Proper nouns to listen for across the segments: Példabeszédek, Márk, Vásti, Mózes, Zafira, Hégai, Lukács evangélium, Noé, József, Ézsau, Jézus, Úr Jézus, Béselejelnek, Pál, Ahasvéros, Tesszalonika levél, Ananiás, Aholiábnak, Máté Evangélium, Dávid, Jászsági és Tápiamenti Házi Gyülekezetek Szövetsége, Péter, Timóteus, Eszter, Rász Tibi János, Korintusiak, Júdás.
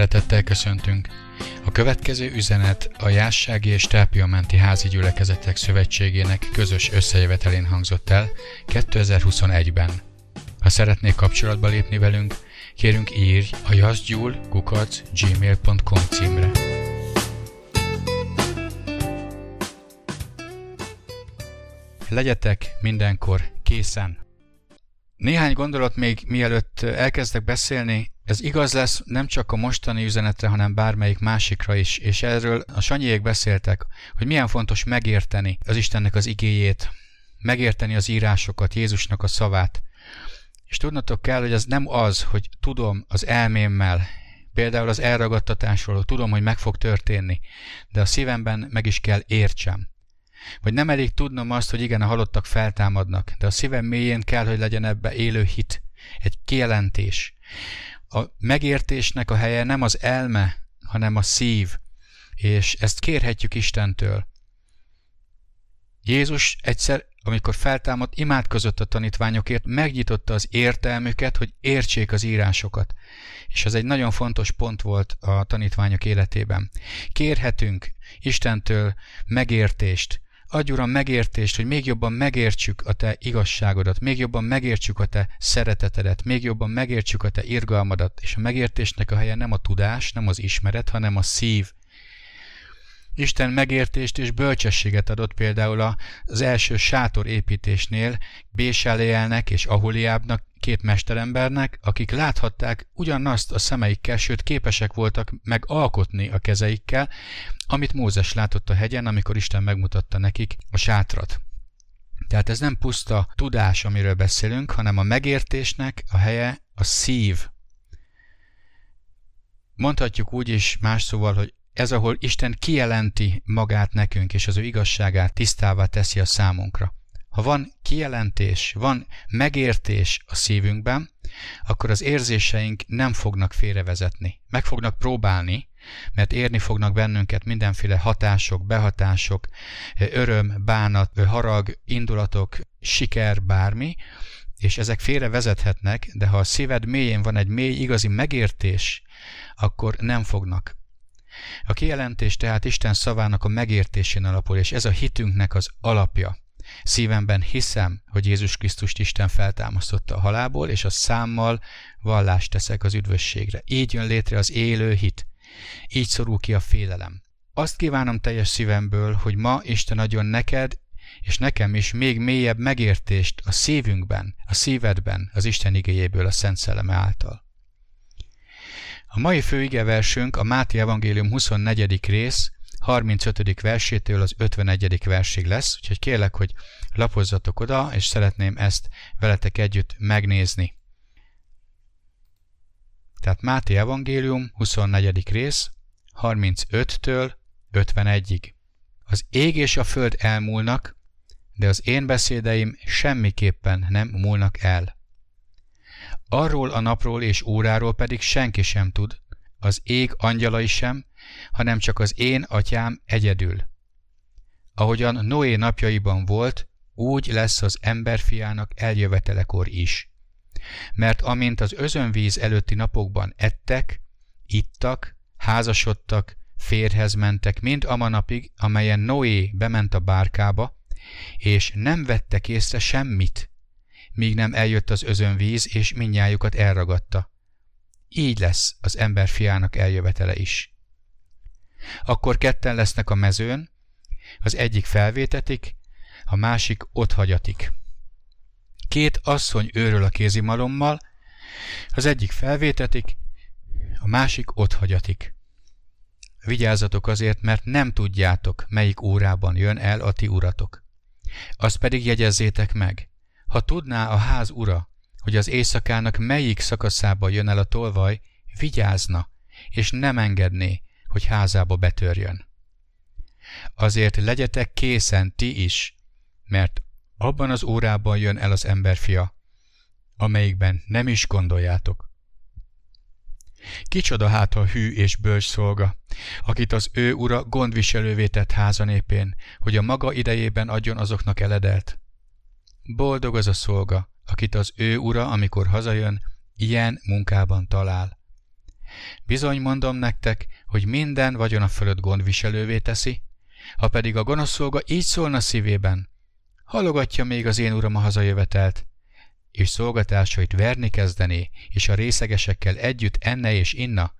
szeretettel köszöntünk. A következő üzenet a Jászsági és Tápiamenti Házi Gyülekezetek Szövetségének közös összejövetelén hangzott el 2021-ben. Ha szeretnél kapcsolatba lépni velünk, kérünk írj a jaszgyul@gmail.com címre. Legyetek mindenkor készen! Néhány gondolat még mielőtt elkezdek beszélni. Ez igaz lesz nem csak a mostani üzenetre, hanem bármelyik másikra is, és erről a Sanyiék beszéltek, hogy milyen fontos megérteni az Istennek az igéjét, megérteni az írásokat, Jézusnak a szavát. És tudnotok kell, hogy ez nem az, hogy tudom az elmémmel, például az elragadtatásról, tudom, hogy meg fog történni, de a szívemben meg is kell értsem. Vagy nem elég tudnom azt, hogy igen, a halottak feltámadnak, de a szívem mélyén kell, hogy legyen ebbe élő hit, egy kijelentés. A megértésnek a helye nem az elme, hanem a szív, és ezt kérhetjük Istentől. Jézus egyszer, amikor feltámadt, imádkozott a tanítványokért, megnyitotta az értelmüket, hogy értsék az írásokat. És ez egy nagyon fontos pont volt a tanítványok életében. Kérhetünk Istentől megértést. Adj, Uram, megértést, hogy még jobban megértsük a Te igazságodat, még jobban megértsük a Te szeretetedet, még jobban megértsük a Te irgalmadat, és a megértésnek a helye nem a tudás, nem az ismeret, hanem a szív. Isten megértést és bölcsességet adott például az első sátorépítésnél Béselejelnek és Aholiábnak, két mesterembernek, akik láthatták ugyanazt a szemeikkel, sőt képesek voltak megalkotni a kezeikkel, amit Mózes látott a hegyen, amikor Isten megmutatta nekik a sátrat. Tehát ez nem puszta tudás, amiről beszélünk, hanem a megértésnek a helye a szív. Mondhatjuk úgy is más szóval, hogy ez, ahol Isten kijelenti magát nekünk, és az ő igazságát tisztává teszi a számunkra. Ha van kijelentés, van megértés a szívünkben, akkor az érzéseink nem fognak félrevezetni. Meg fognak próbálni, mert érni fognak bennünket mindenféle hatások, behatások, öröm, bánat, harag, indulatok, siker, bármi, és ezek félrevezethetnek, de ha a szíved mélyén van egy mély, igazi megértés, akkor nem fognak. A kijelentés tehát Isten szavának a megértésén alapul, és ez a hitünknek az alapja. Szívemben hiszem, hogy Jézus Krisztust Isten feltámasztotta a halálból, és a számmal vallást teszek az üdvösségre. Így jön létre az élő hit. Így szorul ki a félelem. Azt kívánom teljes szívemből, hogy ma Isten adjon neked, és nekem is még mélyebb megértést a szívünkben, a szívedben, az Isten igéjéből a Szent Szelleme által. A mai fő igeversünk a Máté Evangélium 24. rész 35. versétől az 51. versig lesz, úgyhogy kérlek, hogy lapozzatok oda, és szeretném ezt veletek együtt megnézni. Tehát Máté Evangélium 24. rész 35-től 51-ig. Az ég és a föld elmúlnak, de az én beszédeim semmiképpen nem múlnak el. Arról a napról és óráról pedig senki sem tud, az ég angyalai sem, hanem csak az én atyám egyedül. Ahogyan Noé napjaiban volt, úgy lesz az emberfiának eljövetelekor is. Mert amint az özönvíz előtti napokban ettek, ittak, házasodtak, férhez mentek, mind a manapig, amelyen Noé bement a bárkába, és nem vettek észre semmit, míg nem eljött az özönvíz, és mindnyájukat elragadta. Így lesz az emberfiának eljövetele is. Akkor ketten lesznek a mezőn, az egyik felvétetik, a másik otthagyatik. Két asszony őröl a kézimalommal, az egyik felvétetik, a másik otthagyatik. Vigyázzatok azért, mert nem tudjátok, melyik órában jön el a ti uratok. Azt pedig jegyezzétek meg, ha tudná a ház ura, hogy az éjszakának melyik szakaszában jön el a tolvaj, vigyázna, és nem engedné, hogy házába betörjön. Azért legyetek készen ti is, mert abban az órában jön el az emberfia, amelyikben nem is gondoljátok. Kicsoda hát a hű és bölcs szolga, akit az ő ura gondviselővé tett házanépén, hogy a maga idejében adjon azoknak eledelt. Boldog az a szolga, akit az ő ura, amikor hazajön, ilyen munkában talál. Bizony mondom nektek, hogy minden vagyona fölött gondviselővé teszi. Ha pedig a gonosz szolga így szólna szívében, halogatja még az én uram a hazajövetelt, és szolgatársait verni kezdené, és a részegesekkel együtt enne és inna,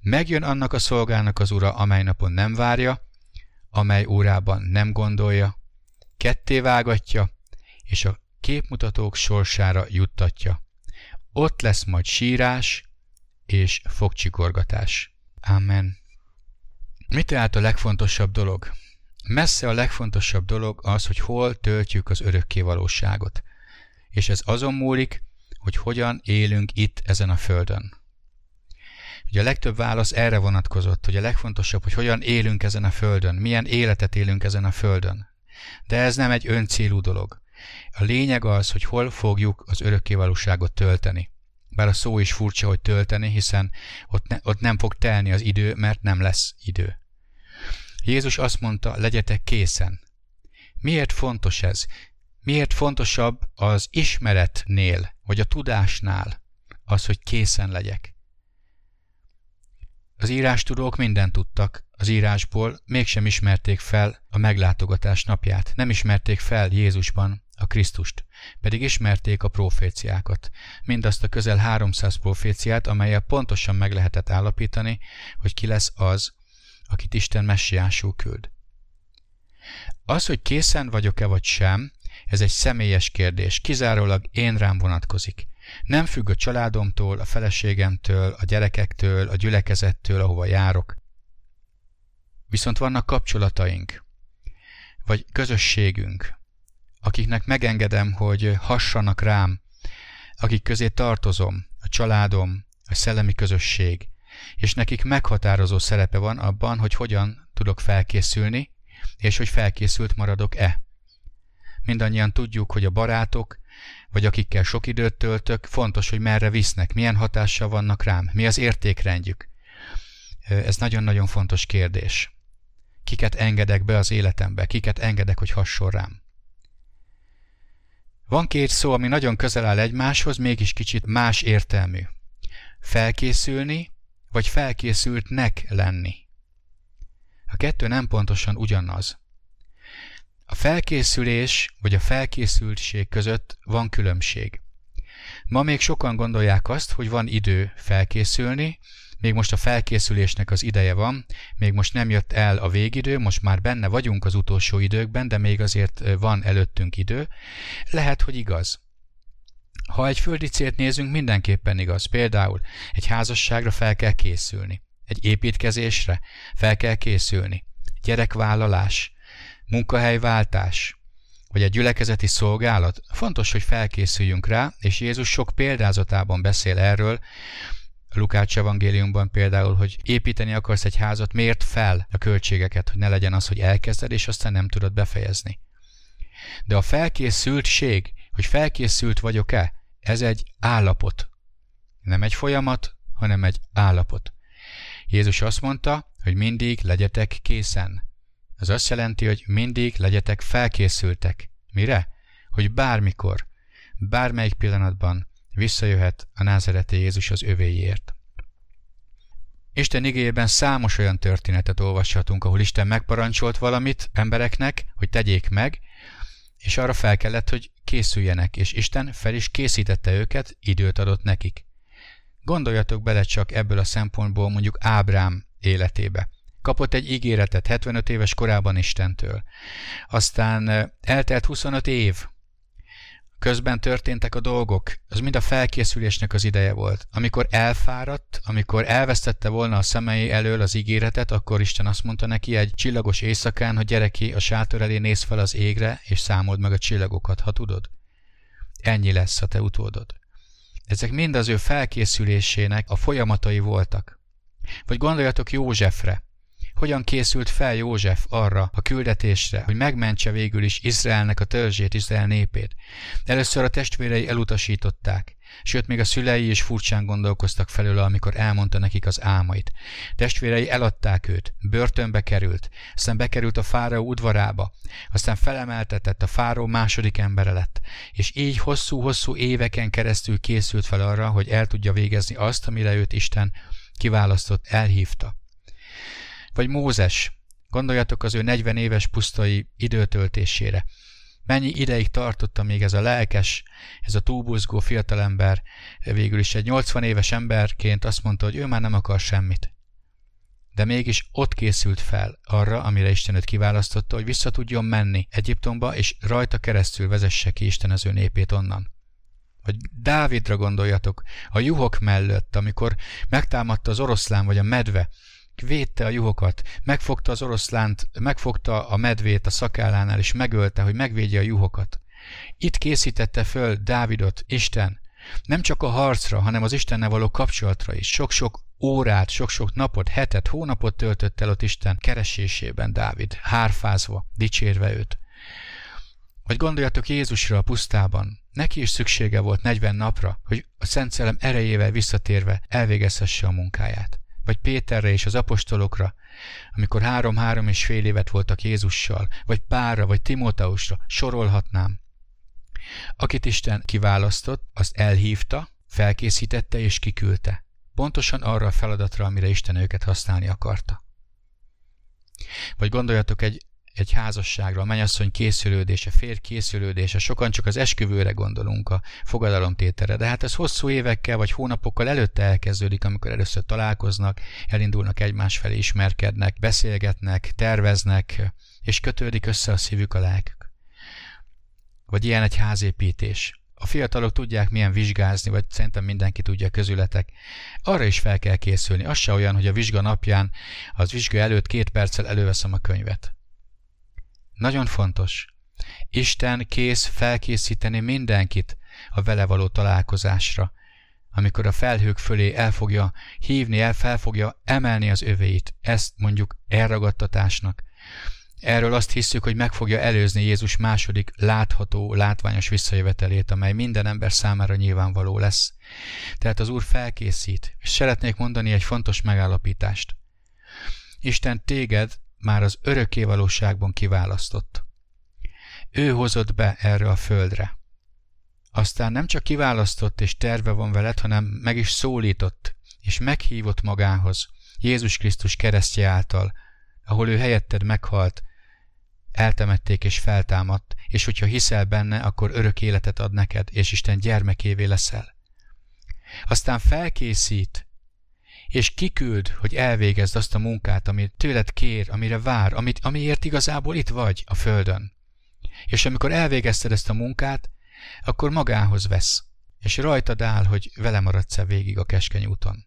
megjön annak a szolgának az ura, amely napon nem várja, amely órában nem gondolja, ketté vágatja, és a képmutatók sorsára juttatja. Ott lesz majd sírás és fogcsikorgatás. Amen. Mi tehát a legfontosabb dolog? Messze a legfontosabb dolog az, hogy hol töltjük az örökké valóságot. És ez azon múlik, hogy hogyan élünk itt ezen a földön. Ugye a legtöbb válasz erre vonatkozott, hogy a legfontosabb, hogy hogyan élünk ezen a földön, milyen életet élünk ezen a földön. De ez nem egy öncélú dolog. A lényeg az, hogy hol fogjuk az örökkévalóságot tölteni. Bár a szó is furcsa, hogy tölteni, hiszen ott nem fog telni az idő, mert nem lesz idő. Jézus azt mondta, legyetek készen. Miért fontos ez? Miért fontosabb az ismeretnél, vagy a tudásnál az, hogy készen legyek? Az írástudók mindent tudtak az írásból, mégsem ismerték fel a meglátogatás napját. Nem ismerték fel Jézusban a Krisztust, pedig ismerték a proféciákat. Mindazt a közel 300 proféciát, amelyel pontosan meg lehetett állapítani, hogy ki lesz az, akit Isten messiásul küld. Az, hogy készen vagyok-e vagy sem, ez egy személyes kérdés, kizárólag én rám vonatkozik. Nem függ a családomtól, a feleségemtől, a gyerekektől, a gyülekezettől, ahova járok. Viszont vannak kapcsolataink, vagy közösségünk, akiknek megengedem, hogy hassanak rám, akik közé tartozom, a családom, a szellemi közösség, és nekik meghatározó szerepe van abban, hogy hogyan tudok felkészülni, és hogy felkészült maradok-e. Mindannyian tudjuk, hogy a barátok, vagy akikkel sok időt töltök, fontos, hogy merre visznek, milyen hatással vannak rám, mi az értékrendjük. Ez nagyon-nagyon fontos kérdés. Kiket engedek be az életembe, kiket engedek, hogy hasson rám. Van két szó, ami nagyon közel áll egymáshoz, mégis kicsit más értelmű. Felkészülni, vagy felkészültnek lenni. A kettő nem pontosan ugyanaz. A felkészülés vagy a felkészültség között van különbség. Ma még sokan gondolják azt, hogy van idő felkészülni, még most a felkészülésnek az ideje van, még most nem jött el a végidő, most már benne vagyunk az utolsó időkben, de még azért van előttünk idő. Lehet, hogy igaz. Ha egy földi célt nézünk, mindenképpen igaz. Például egy házasságra fel kell készülni, egy építkezésre fel kell készülni, gyerekvállalás, munkahelyváltás, vagy egy gyülekezeti szolgálat. Fontos, hogy felkészüljünk rá, és Jézus sok példázatában beszél erről, a Lukács evangéliumban például, hogy építeni akarsz egy házat, mérd fel a költségeket, hogy ne legyen az, hogy elkezded, és aztán nem tudod befejezni. De a felkészültség, hogy felkészült vagyok-e, ez egy állapot. Nem egy folyamat, hanem egy állapot. Jézus azt mondta, hogy mindig legyetek készen. Ez azt jelenti, hogy mindig legyetek felkészültek. Mire? Hogy bármikor, bármelyik pillanatban visszajöhet a názareti Jézus az övéiért. Isten igéjében számos olyan történetet olvashatunk, ahol Isten megparancsolt valamit embereknek, hogy tegyék meg, és arra fel kellett, hogy készüljenek, és Isten fel is készítette őket, időt adott nekik. Gondoljatok bele csak ebből a szempontból mondjuk Ábrám életébe. Kapott egy ígéretet 75 éves korában Istentől. Aztán eltelt 25 év. Közben történtek a dolgok. Az mind a felkészülésnek az ideje volt. Amikor elfáradt, amikor elvesztette volna a szemei elől az ígéretet, akkor Isten azt mondta neki egy csillagos éjszakán, hogy gyere ki a sátor elé, nézz fel az égre, és számold meg a csillagokat, ha tudod. Ennyi lesz a te utódod. Ezek mind az ő felkészülésének a folyamatai voltak. Vagy gondoljatok Józsefre. Hogyan készült fel József arra a küldetésre, hogy megmentse végül is Izraelnek a törzsét, Izrael népét. Először a testvérei elutasították, sőt még a szülei is furcsán gondolkoztak felőle, amikor elmondta nekik az álmait. Testvérei eladták őt, börtönbe került, aztán bekerült a fáraó udvarába, aztán felemeltetett, a fáraó második embere lett, és így hosszú-hosszú éveken keresztül készült fel arra, hogy el tudja végezni azt, amire őt Isten kiválasztott, elhívta. Vagy Mózes. Gondoljatok az ő 40 éves pusztai időtöltésére. Mennyi ideig tartotta, még ez a lelkes, ez a túlbuzgó fiatalember végül is egy 80 éves emberként azt mondta, hogy ő már nem akar semmit. De mégis ott készült fel arra, amire Isten őt kiválasztotta, hogy vissza tudjon menni Egyiptomba, és rajta keresztül vezesse ki Isten az ő népét onnan. Vagy Dávidra gondoljatok, a juhok mellett, amikor megtámadta az oroszlán vagy a medve, védte a juhokat, megfogta az oroszlánt, megfogta a medvét a szakállánál, és megölte, hogy megvédje a juhokat. Itt készítette föl Dávidot Isten, nem csak a harcra, hanem az Istennel való kapcsolatra is. Sok-sok órát, sok-sok napot, hetet, hónapot töltött el ott Isten keresésében Dávid, hárfázva, dicsérve őt. Vagy gondoljatok Jézusra a pusztában. Neki is szüksége volt 40 napra, hogy a Szent Szellem erejével visszatérve elvégezhesse a munkáját. Vagy Péterre és az apostolokra, amikor 3-3,5 évet voltak Jézussal, vagy Pálra, vagy Timóteusra, sorolhatnám. Akit Isten kiválasztott, azt elhívta, felkészítette és kiküldte. Pontosan arra a feladatra, amire Isten őket használni akarta. Vagy gondoljatok egy házasságra, a mennyasszony készülődése, férj készülődése, sokan csak az esküvőre gondolunk, a fogadalomtételre, de hát ez hosszú évekkel vagy hónapokkal előtte elkezdődik, amikor először találkoznak, elindulnak egymás felé, ismerkednek, beszélgetnek, terveznek, és kötődik össze a szívük, a lelkük. Vagy ilyen egy házépítés. A fiatalok tudják, milyen vizsgázni, vagy szerintem mindenki tudja közületek. Arra is fel kell készülni. Az se olyan, hogy a vizsga napján, az vizsga előtt 2 perccel előveszem a könyvet. Nagyon fontos. Isten kész felkészíteni mindenkit a vele való találkozásra, amikor a felhők fölé el fogja hívni, fel fogja emelni az övéit. Ezt mondjuk elragadtatásnak. Erről azt hiszük, hogy meg fogja előzni Jézus második látható, látványos visszajövetelét, amely minden ember számára nyilvánvaló lesz. Tehát az Úr felkészít, és szeretnék mondani egy fontos megállapítást. Isten téged már az örökké valóságban kiválasztott. Ő hozott be erre a földre. Aztán nem csak kiválasztott és terve van veled, hanem meg is szólított, és meghívott magához, Jézus Krisztus keresztje által, ahol ő helyetted meghalt, eltemették és feltámadt, és hogyha hiszel benne, akkor örök életet ad neked, és Isten gyermekévé leszel. Aztán felkészít, és kiküld, hogy elvégezd azt a munkát, amit tőled kér, amire vár, amiért igazából itt vagy a földön. És amikor elvégezted ezt a munkát, akkor magához vesz, és rajtad áll, hogy vele maradsz-e végig a keskeny úton.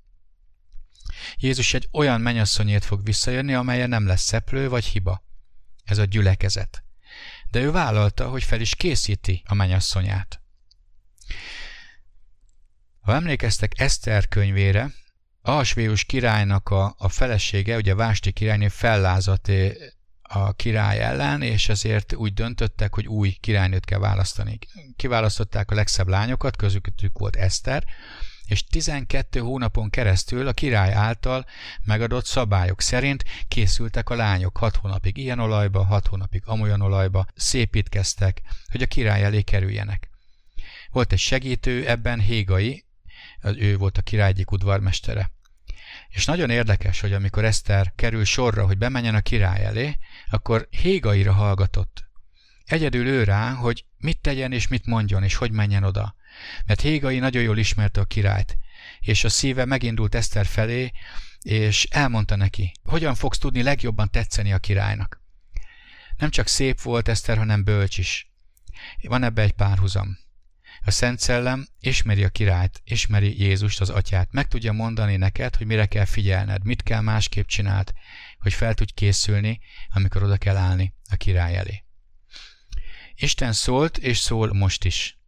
Jézus egy olyan mennyasszonyért fog visszajönni, amelyen nem lesz szeplő vagy hiba. Ez a gyülekezet. De ő vállalta, hogy fel is készíti a mennyasszonyát. Ha emlékeztek Eszter könyvére, Ahasvéros királynak a felesége, ugye Vásti királyné fellázadt a király ellen, és ezért úgy döntöttek, hogy új királynőt kell választani. Kiválasztották a legszebb lányokat, közülük volt Eszter, és 12 hónapon keresztül a király által megadott szabályok szerint készültek a lányok. 6 hónapig ilyen olajba, 6 hónapig amolyan olajba, szépítkeztek, hogy a király elé kerüljenek. Volt egy segítő ebben, Hégai, ő volt a király egyik udvarmestere. És nagyon érdekes, hogy amikor Eszter kerül sorra, hogy bemenjen a király elé, akkor Hégaira hallgatott. Egyedül ő rá, hogy mit tegyen és mit mondjon, és hogy menjen oda. Mert Hégai nagyon jól ismerte a királyt, és a szíve megindult Eszter felé, és elmondta neki, hogyan fogsz tudni legjobban tetszeni a királynak. Nem csak szép volt Eszter, hanem bölcs is. Van ebbe egy párhuzam. A Szent Szellem ismeri a királyt, ismeri Jézust, az atyát. Meg tudja mondani neked, hogy mire kell figyelned, mit kell másképp csináld, hogy fel tudj készülni, amikor oda kell állni a király elé. Isten szólt, és szól most is.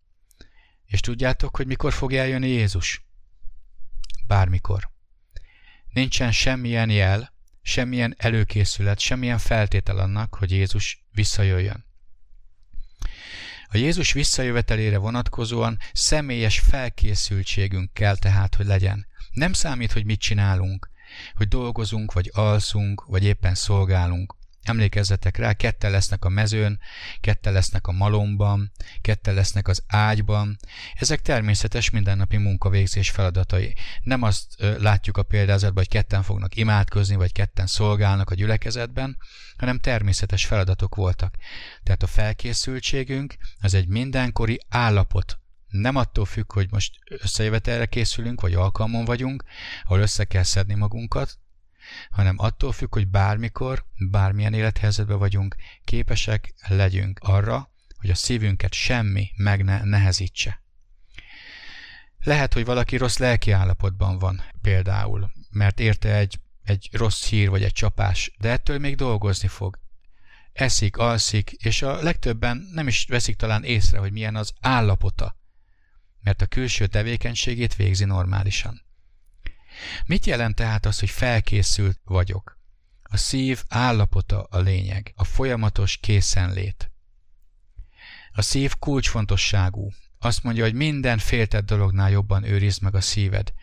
És tudjátok, hogy mikor fog eljönni Jézus? Bármikor. Nincsen semmilyen jel, semmilyen előkészület, semmilyen feltétel annak, hogy Jézus visszajöjjön. A Jézus visszajövetelére vonatkozóan személyes felkészültségünk kell tehát, hogy legyen. Nem számít, hogy mit csinálunk, hogy dolgozunk, vagy alszunk, vagy éppen szolgálunk. Emlékezzetek rá, ketten lesznek a mezőn, ketten lesznek a malomban, ketten lesznek az ágyban. Ezek természetes mindennapi munkavégzés feladatai. Nem azt látjuk a példázatban, hogy ketten fognak imádkozni, vagy ketten szolgálnak a gyülekezetben, hanem természetes feladatok voltak. Tehát a felkészültségünk az egy mindenkori állapot. Nem attól függ, hogy most összejövetelre készülünk, vagy alkalmon vagyunk, ahol össze kell szedni magunkat, hanem attól függ, hogy bármikor, bármilyen élethelyzetben vagyunk, képesek legyünk arra, hogy a szívünket semmi meg ne nehezítse. Lehet, hogy valaki rossz lelkiállapotban van például, mert érte egy rossz hír vagy egy csapás, de ettől még dolgozni fog. Eszik, alszik, és a legtöbben nem is veszik talán észre, hogy milyen az állapota, mert a külső tevékenységét végzi normálisan. Mit jelent tehát az, hogy felkészült vagyok? A szív állapota a lényeg, a folyamatos készenlét. A szív kulcsfontosságú. Azt mondja, hogy minden féltett dolognál jobban őrizd meg a szíved.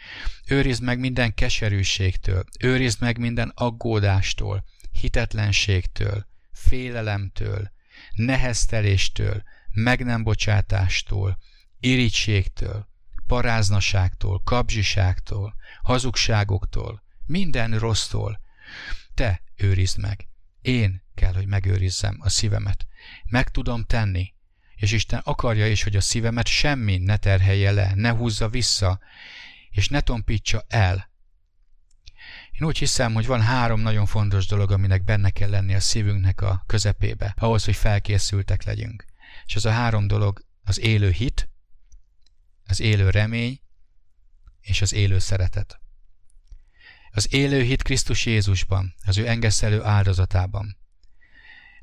Őrizd meg minden keserűségtől, őrizd meg minden aggódástól, hitetlenségtől, félelemtől, nehezteléstől, meg nem bocsátástól, irigységtől, paráznaságtól, kapzsiságtól, hazugságoktól, minden rossztól. Te őrizd meg. Én kell, hogy megőrizzem a szívemet. Meg tudom tenni, és Isten akarja is, hogy a szívemet semmi ne terhelje le, ne húzza vissza, és ne tompítsa el. Én úgy hiszem, hogy van három nagyon fontos dolog, aminek benne kell lenni a szívünknek a közepébe, ahhoz, hogy felkészültek legyünk. És az a három dolog az élő hit, az élő remény és az élő szeretet. Az élő hit Krisztus Jézusban, az ő engeszelő áldozatában,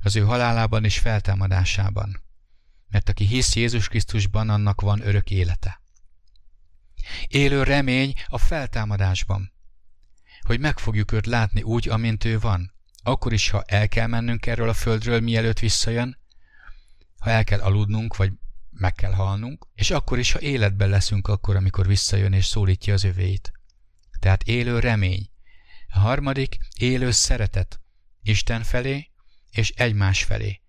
az ő halálában és feltámadásában, mert aki hisz Jézus Krisztusban, annak van örök élete. Élő remény a feltámadásban, hogy meg fogjuk őt látni úgy, amint ő van, akkor is, ha el kell mennünk erről a földről, mielőtt visszajön, ha el kell aludnunk, vagy meg kell halnunk, és akkor is, ha életben leszünk, akkor, amikor visszajön és szólítja az övéit. Tehát élő remény. A harmadik, élő szeretet Isten felé és egymás felé.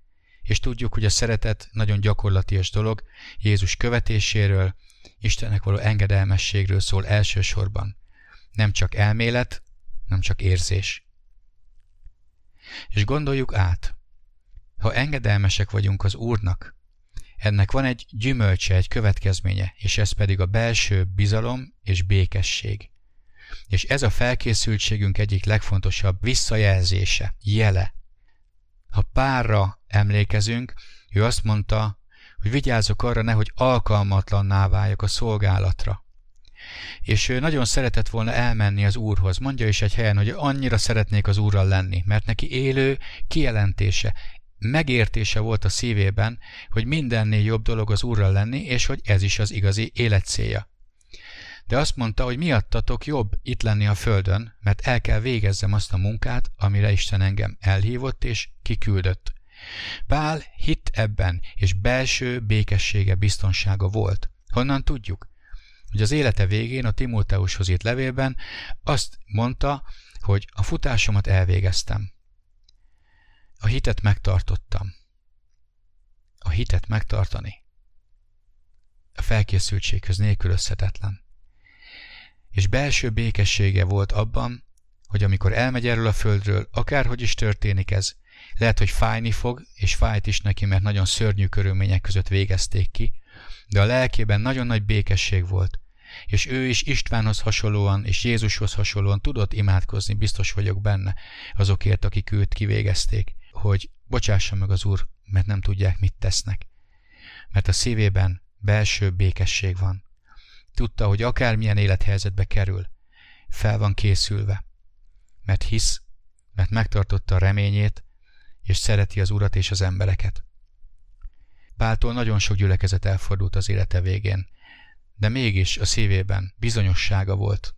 És tudjuk, hogy a szeretet nagyon gyakorlatias dolog, Jézus követéséről, Istennek való engedelmességről szól elsősorban. Nem csak elmélet, nem csak érzés. És gondoljuk át, ha engedelmesek vagyunk az Úrnak, ennek van egy gyümölcse, egy következménye, és ez pedig a belső bizalom és békesség. És ez a felkészültségünk egyik legfontosabb visszajelzése, jele. Ha Pálra emlékezünk, ő azt mondta, hogy vigyázzok arra, nehogy alkalmatlanná váljak a szolgálatra. És ő nagyon szeretett volna elmenni az Úrhoz. Mondja is egy helyen, hogy annyira szeretnék az Úrral lenni, mert neki élő kijelentése, megértése volt a szívében, hogy mindennél jobb dolog az Úrral lenni, és hogy ez is az igazi élet célja. De azt mondta, hogy miattatok jobb itt lenni a földön, mert el kell végezzem azt a munkát, amire Isten engem elhívott és kiküldött. Pál hitt ebben, és belső békessége, biztonsága volt. Honnan tudjuk? Hogy az élete végén a Timóteushoz írt levélben azt mondta, hogy a futásomat elvégeztem. A hitet megtartottam. A hitet megtartani a felkészültséghez nélkülözhetetlen. És belső békessége volt abban, hogy amikor elmegy erről a földről, akárhogy is történik ez, lehet, hogy fájni fog, és fájt is neki, mert nagyon szörnyű körülmények között végezték ki, de a lelkében nagyon nagy békesség volt, és ő is Istvánhoz hasonlóan és Jézushoz hasonlóan tudott imádkozni, biztos vagyok benne, azokért, akik őt kivégezték, hogy bocsássa meg az Úr, mert nem tudják, mit tesznek. Mert a szívében belső békesség van. Tudta, hogy akármilyen élethelyzetbe kerül, fel van készülve. Mert hisz, mert megtartotta a reményét, és szereti az Urat és az embereket. Páltól nagyon sok gyülekezet elfordult az élete végén, de mégis a szívében bizonyossága volt.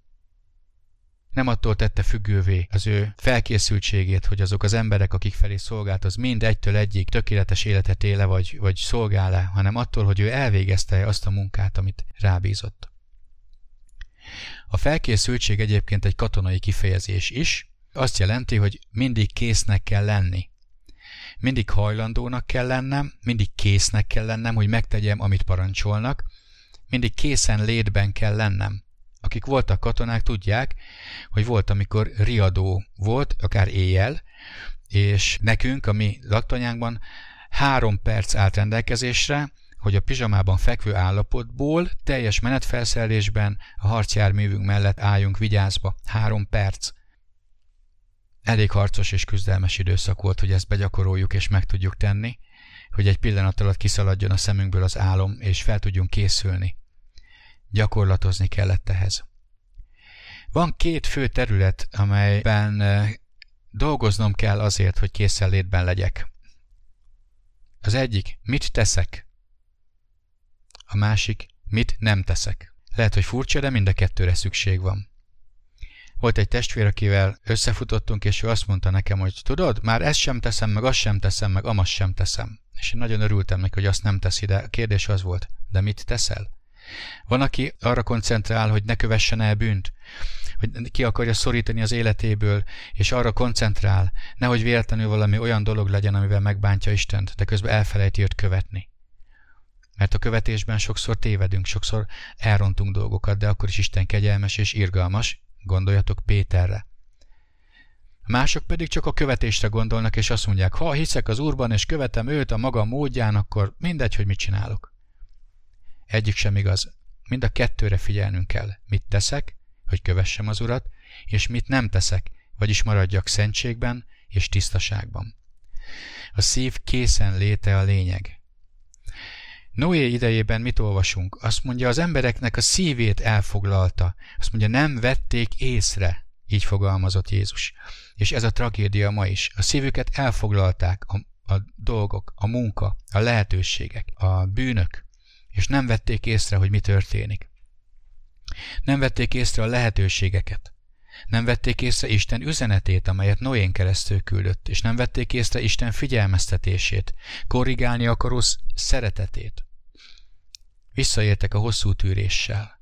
Nem attól tette függővé az ő felkészültségét, hogy azok az emberek, akik felé szolgált, az mind egytől egyig tökéletes életet éle vagy szolgál-e, hanem attól, hogy ő elvégezte azt a munkát, amit rábízott. A felkészültség egyébként egy katonai kifejezés is. Azt jelenti, hogy mindig késznek kell lenni. mindig hajlandónak kell lennem, mindig késznek kell lennem, hogy megtegyem, amit parancsolnak, mindig készen létben kell lennem. Akik voltak katonák, tudják, hogy volt, amikor riadó volt, akár éjjel, és nekünk, a mi laktanyánkban 3 perc állt rendelkezésre, hogy a pizsamában fekvő állapotból teljes menetfelszerelésben a harcjárművünk mellett álljunk vigyázba. 3 perc. Elég harcos és küzdelmes időszak volt, hogy ezt begyakoroljuk és meg tudjuk tenni, hogy egy pillanat alatt kiszaladjon a szemünkből az álom, és fel tudjunk készülni. Gyakorlatozni kellett ehhez. Van 2 fő terület, amelyben dolgoznom kell azért, hogy készenlétben legyek. Az egyik, mit teszek? A másik, mit nem teszek. Lehet, hogy furcsa, de mind a 2-re szükség van. Volt egy testvér, akivel összefutottunk, és ő azt mondta nekem, hogy tudod, már ezt sem teszem, meg azt sem teszem, meg amaz sem teszem. És én nagyon örültem neki, hogy azt nem teszi, de a kérdés az volt, de mit teszel? Van, aki arra koncentrál, hogy ne kövessen el bűnt, hogy ki akarja szorítani az életéből, és arra koncentrál, nehogy véletlenül valami olyan dolog legyen, amivel megbántja Istent, de közben elfelejti őt követni. Mert a követésben sokszor tévedünk, sokszor elrontunk dolgokat, de akkor is Isten kegyelmes és irgalmas, gondoljatok Péterre. Mások pedig csak a követésre gondolnak, és azt mondják, ha hiszek az Úrban, és követem őt a maga módján, akkor mindegy, hogy mit csinálok. Egyik sem igaz. Mind a 2-re figyelnünk kell. Mit teszek, hogy kövessem az Urat, és mit nem teszek, vagyis maradjak szentségben és tisztaságban. A szív készen léte a lényeg. Noé idejében mit olvasunk? Azt mondja, az embereknek a szívét elfoglalta. Azt mondja, nem vették észre. Így fogalmazott Jézus. És ez a tragédia ma is. A szívüket elfoglalták a dolgok, a munka, a lehetőségek, a bűnök. És nem vették észre, hogy mi történik. Nem vették észre a lehetőségeket. Nem vették észre Isten üzenetét, amelyet Noén keresztül küldött, és nem vették észre Isten figyelmeztetését, korrigálni akaró szeretetét. Visszaértek a hosszú tűréssel.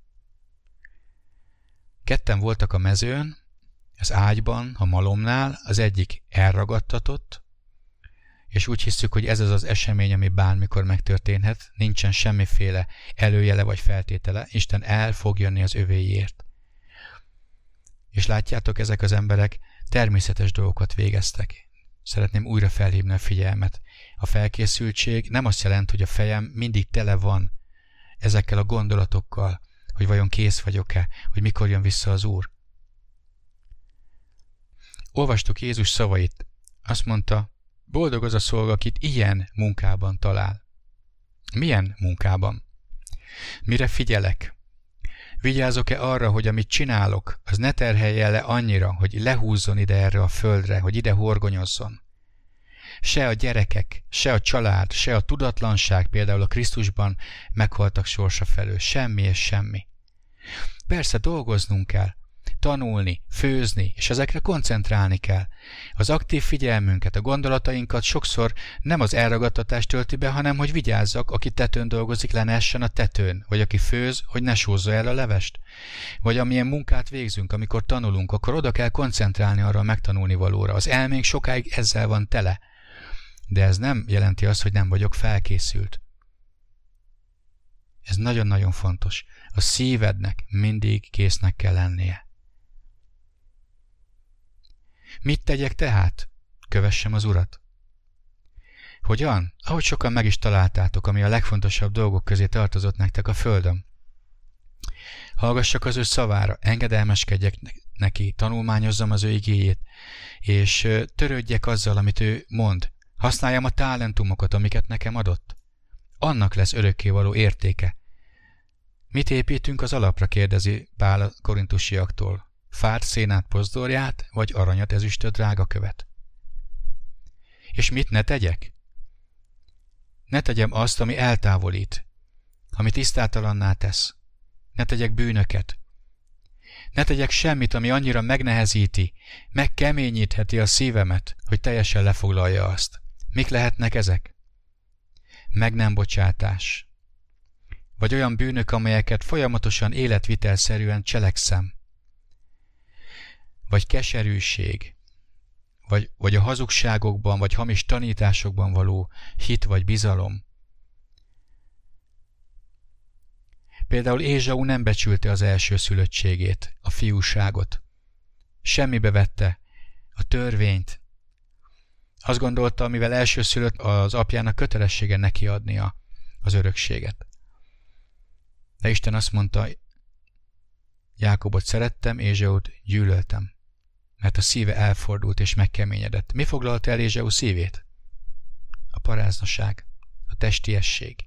2-en voltak a mezőn, az ágyban, a malomnál, az egyik elragadtatott, és úgy hiszük, hogy ez az az esemény, ami bármikor megtörténhet, nincsen semmiféle előjele vagy feltétele, Isten el fog jönni az övéiért. És látjátok, ezek az emberek természetes dolgokat végeztek. Szeretném újra felhívni a figyelmet. A felkészültség nem azt jelenti, hogy a fejem mindig tele van ezekkel a gondolatokkal, hogy vajon kész vagyok-e, hogy mikor jön vissza az Úr. Olvastuk Jézus szavait. Azt mondta, boldog az a szolga, akit ilyen munkában talál. Milyen munkában? Mire figyelek? Vigyázok-e arra, hogy amit csinálok, az ne terhelje le annyira, hogy lehúzzon ide erre a földre, hogy ide horgonyozzon? Se a gyerekek, se a család, se a tudatlanság például a Krisztusban meghaltak sorsa felől. Semmi és semmi. Persze dolgoznunk kell. Tanulni, főzni, és ezekre koncentrálni kell. Az aktív figyelmünket, a gondolatainkat sokszor nem az elragadtatás tölti be, hanem hogy vigyázzak, aki tetőn dolgozik, le ne essen a tetőn, vagy aki főz, hogy ne sózza el a levest. Vagy amilyen munkát végzünk, amikor tanulunk, akkor oda kell koncentrálni arra a megtanulni valóra. Az elménk sokáig ezzel van tele. De ez nem jelenti azt, hogy nem vagyok felkészült. Ez nagyon-nagyon fontos. A szívednek mindig késznek kell lennie. Mit tegyek tehát? Kövessem az Urat. Hogyan? Ahogy sokan meg is találtátok, ami a legfontosabb dolgok közé tartozott nektek a földön. Hallgassak az ő szavára, engedelmeskedjek neki, tanulmányozzam az ő igéjét, és törődjek azzal, amit ő mond. Használjam a talentumokat, amiket nekem adott. Annak lesz örökkévaló értéke. Mit építünk az alapra, kérdezi Pál a korintusiaktól. Fát, szénát, pozdorját, vagy aranyat, ezüstöt, drágakövet. És mit ne tegyek? Ne tegyem azt, ami eltávolít, ami tisztátalanná tesz. Ne tegyek bűnöket. Ne tegyek semmit, ami annyira megnehezíti, megkeményítheti a szívemet, hogy teljesen lefoglalja azt. Mik lehetnek ezek? Meg nem bocsátás. Vagy olyan bűnök, amelyeket folyamatosan életvitelszerűen cselekszem. Vagy keserűség, vagy a hazugságokban, vagy hamis tanításokban való hit vagy bizalom. Például Ézsau nem becsülte az elsőszülöttségét, a fiúságot. Semmibe vette a törvényt. Azt gondolta, mivel elsőszülött, az apjának kötelessége neki adnia az örökséget. De Isten azt mondta, Jákobot szerettem, Ézsaut gyűlöltem, mert a szíve elfordult és megkeményedett. Mi foglalta el Ézsau szívét? A paráznaság, a testiesség,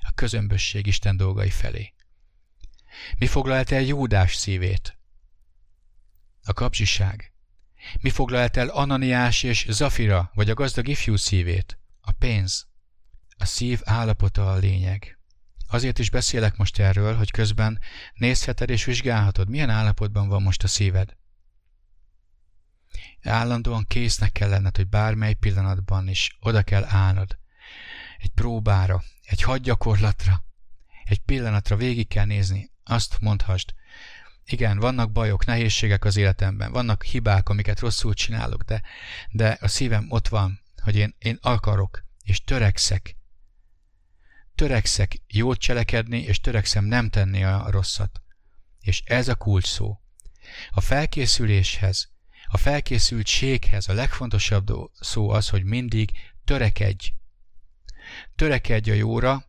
a közömbösség Isten dolgai felé. Mi foglalta el Júdás szívét? A kapzsiság. Mi foglalta el Ananiás és Zafira, vagy a gazdag ifjú szívét? A pénz. A szív állapota a lényeg. Azért is beszélek most erről, hogy közben nézheted és vizsgálhatod, milyen állapotban van most a szíved. Állandóan késznek kell lenned, hogy bármely pillanatban is oda kell állnod. Egy próbára, egy hadgyakorlatra, egy pillanatra végig kell nézni. Azt mondhasd, igen, vannak bajok, nehézségek az életemben, vannak hibák, amiket rosszul csinálok, de a szívem ott van, hogy én akarok és törekszek. Törekszek jót cselekedni, és törekszem nem tenni a rosszat. És ez a kulcs szó. A felkészüléshez, a felkészültséghez a legfontosabb szó az, hogy mindig törekedj. Törekedj a jóra,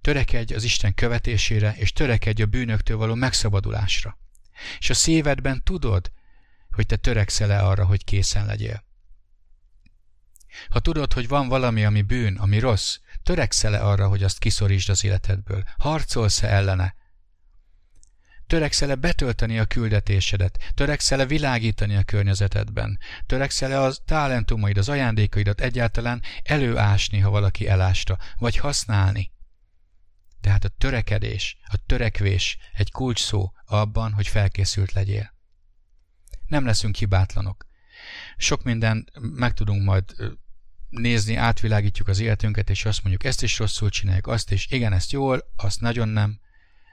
törekedj az Isten követésére, és törekedj a bűnöktől való megszabadulásra. És a szívedben tudod, hogy te törekszel-e arra, hogy készen legyél. Ha tudod, hogy van valami, ami bűn, ami rossz, törekszel-e arra, hogy azt kiszorítsd az életedből? Harcolsz-e ellene? Törekszel-e betölteni a küldetésedet? Törekszel-e világítani a környezetedben? Törekszel-e a talentumaid, az ajándékaidat egyáltalán előásni, ha valaki elásta, vagy használni? Tehát a törekedés, a törekvés egy kulcsszó abban, hogy felkészült legyél. Nem leszünk hibátlanok. Sok mindent meg tudunk majd nézni, átvilágítjuk az életünket, és azt mondjuk, ezt is rosszul csináljuk, azt is, igen, ezt jól, azt nagyon nem.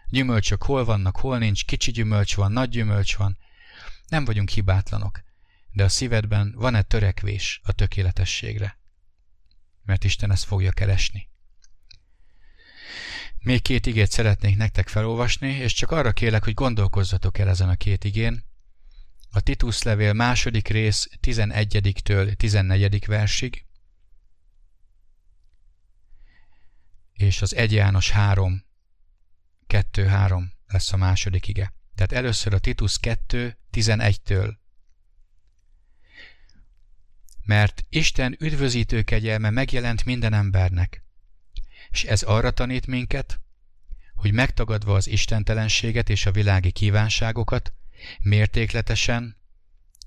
Gyümölcsök hol vannak, hol nincs, kicsi gyümölcs van, nagy gyümölcs van. Nem vagyunk hibátlanok, de a szívedben van-e törekvés a tökéletességre? Mert Isten ezt fogja keresni. Még két igét szeretnék nektek felolvasni, és csak arra kérlek, hogy gondolkozzatok el ezen a két igén. A Titus levél 2. rész 11-től 14. versig, és az 1 János 3, 2-3 lesz a második ige. Tehát először a Titus 2, 11-től. Mert Isten üdvözítő kegyelme megjelent minden embernek, és ez arra tanít minket, hogy megtagadva az istentelenséget és a világi kívánságokat, mértékletesen,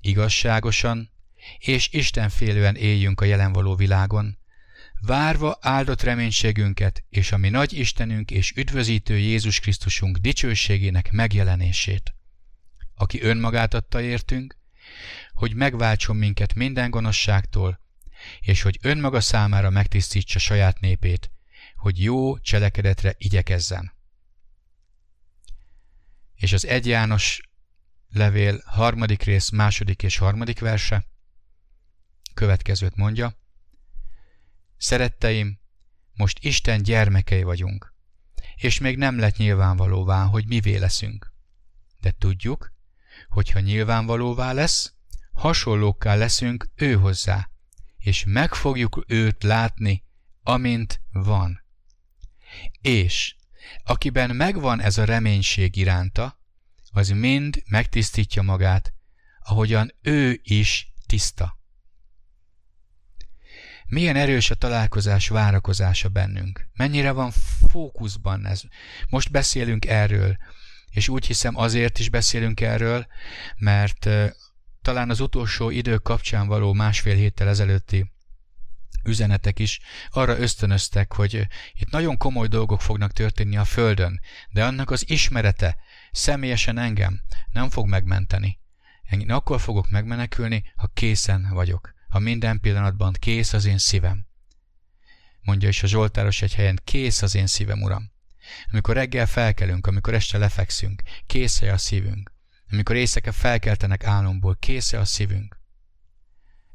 igazságosan és istenfélően éljünk a jelen való világon, várva áldott reménységünket és a mi nagy Istenünk és üdvözítő Jézus Krisztusunk dicsőségének megjelenését, aki önmagát adta értünk, hogy megváltson minket minden gonoszságtól, és hogy önmaga számára megtisztítsa saját népét, hogy jó cselekedetre igyekezzen. És az 1 János levél 3. rész 2. és 3. verse következőt mondja. Szeretteim, most Isten gyermekei vagyunk, és még nem lett nyilvánvalóvá, hogy mivé leszünk. De tudjuk, hogy ha nyilvánvalóvá lesz, hasonlókká leszünk ő hozzá, és meg fogjuk őt látni, amint van. És akiben megvan ez a reménység iránta, az mind megtisztítja magát, ahogyan ő is tiszta. Milyen erős a találkozás várakozása bennünk. Mennyire van fókuszban ez. Most beszélünk erről, és úgy hiszem azért is beszélünk erről, mert talán az utolsó idő kapcsán való másfél héttel ezelőtti üzenetek is arra ösztönöztek, hogy itt nagyon komoly dolgok fognak történni a Földön, de annak az ismerete személyesen engem nem fog megmenteni. Én akkor fogok megmenekülni, ha készen vagyok, ha minden pillanatban kész az én szívem. Mondja is a Zsoltáros egy helyen, kész az én szívem, Uram. Amikor reggel felkelünk, amikor este lefekszünk, kész a szívünk. Amikor éjszaka felkeltenek álomból, kész a szívünk.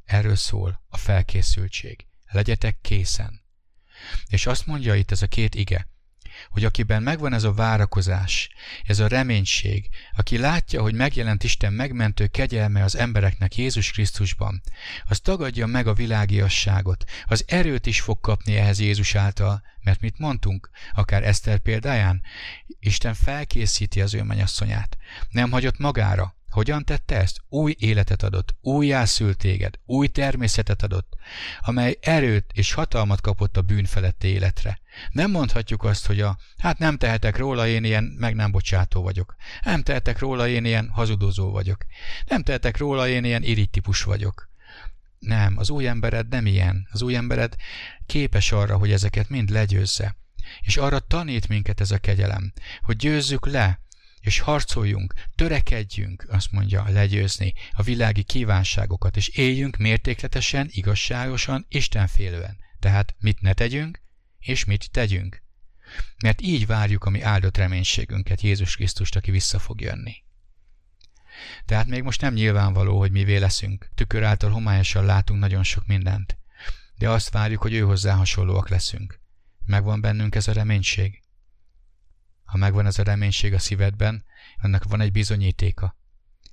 Erről szól a felkészültség. Legyetek készen. És azt mondja itt ez a két ige, hogy akiben megvan ez a várakozás, ez a reménység, aki látja, hogy megjelent Isten megmentő kegyelme az embereknek Jézus Krisztusban, az tagadja meg a világiasságot, az erőt is fog kapni ehhez Jézus által, mert mit mondtunk, akár Eszter példáján, Isten felkészíti az ő mennyasszonyát. Nem hagyott magára. Hogyan tette ezt? Új életet adott, újjászült téged, új természetet adott, amely erőt és hatalmat kapott a bűn feletti életre. Nem mondhatjuk azt, hogy nem tehetek róla, én ilyen meg nem bocsátó vagyok. Nem tehetek róla, én ilyen hazudozó vagyok. Nem tehetek róla, én ilyen irigy típus vagyok. Nem, az új embered nem ilyen. Az új embered képes arra, hogy ezeket mind legyőzze. És arra tanít minket ez a kegyelem, hogy győzzük le, és harcoljunk, törekedjünk, azt mondja, legyőzni a világi kívánságokat, és éljünk mértékletesen, igazságosan, istenfélően. Tehát mit ne tegyünk, és mit tegyünk. Mert így várjuk a mi áldott reménységünket, Jézus Krisztust, aki vissza fog jönni. Tehát még most nem nyilvánvaló, hogy mivé leszünk. Tükör által homályosan látunk nagyon sok mindent. De azt várjuk, hogy ő hozzá hasonlóak leszünk. Megvan bennünk ez a reménység? Ha megvan ez a reménység a szívedben, annak van egy bizonyítéka,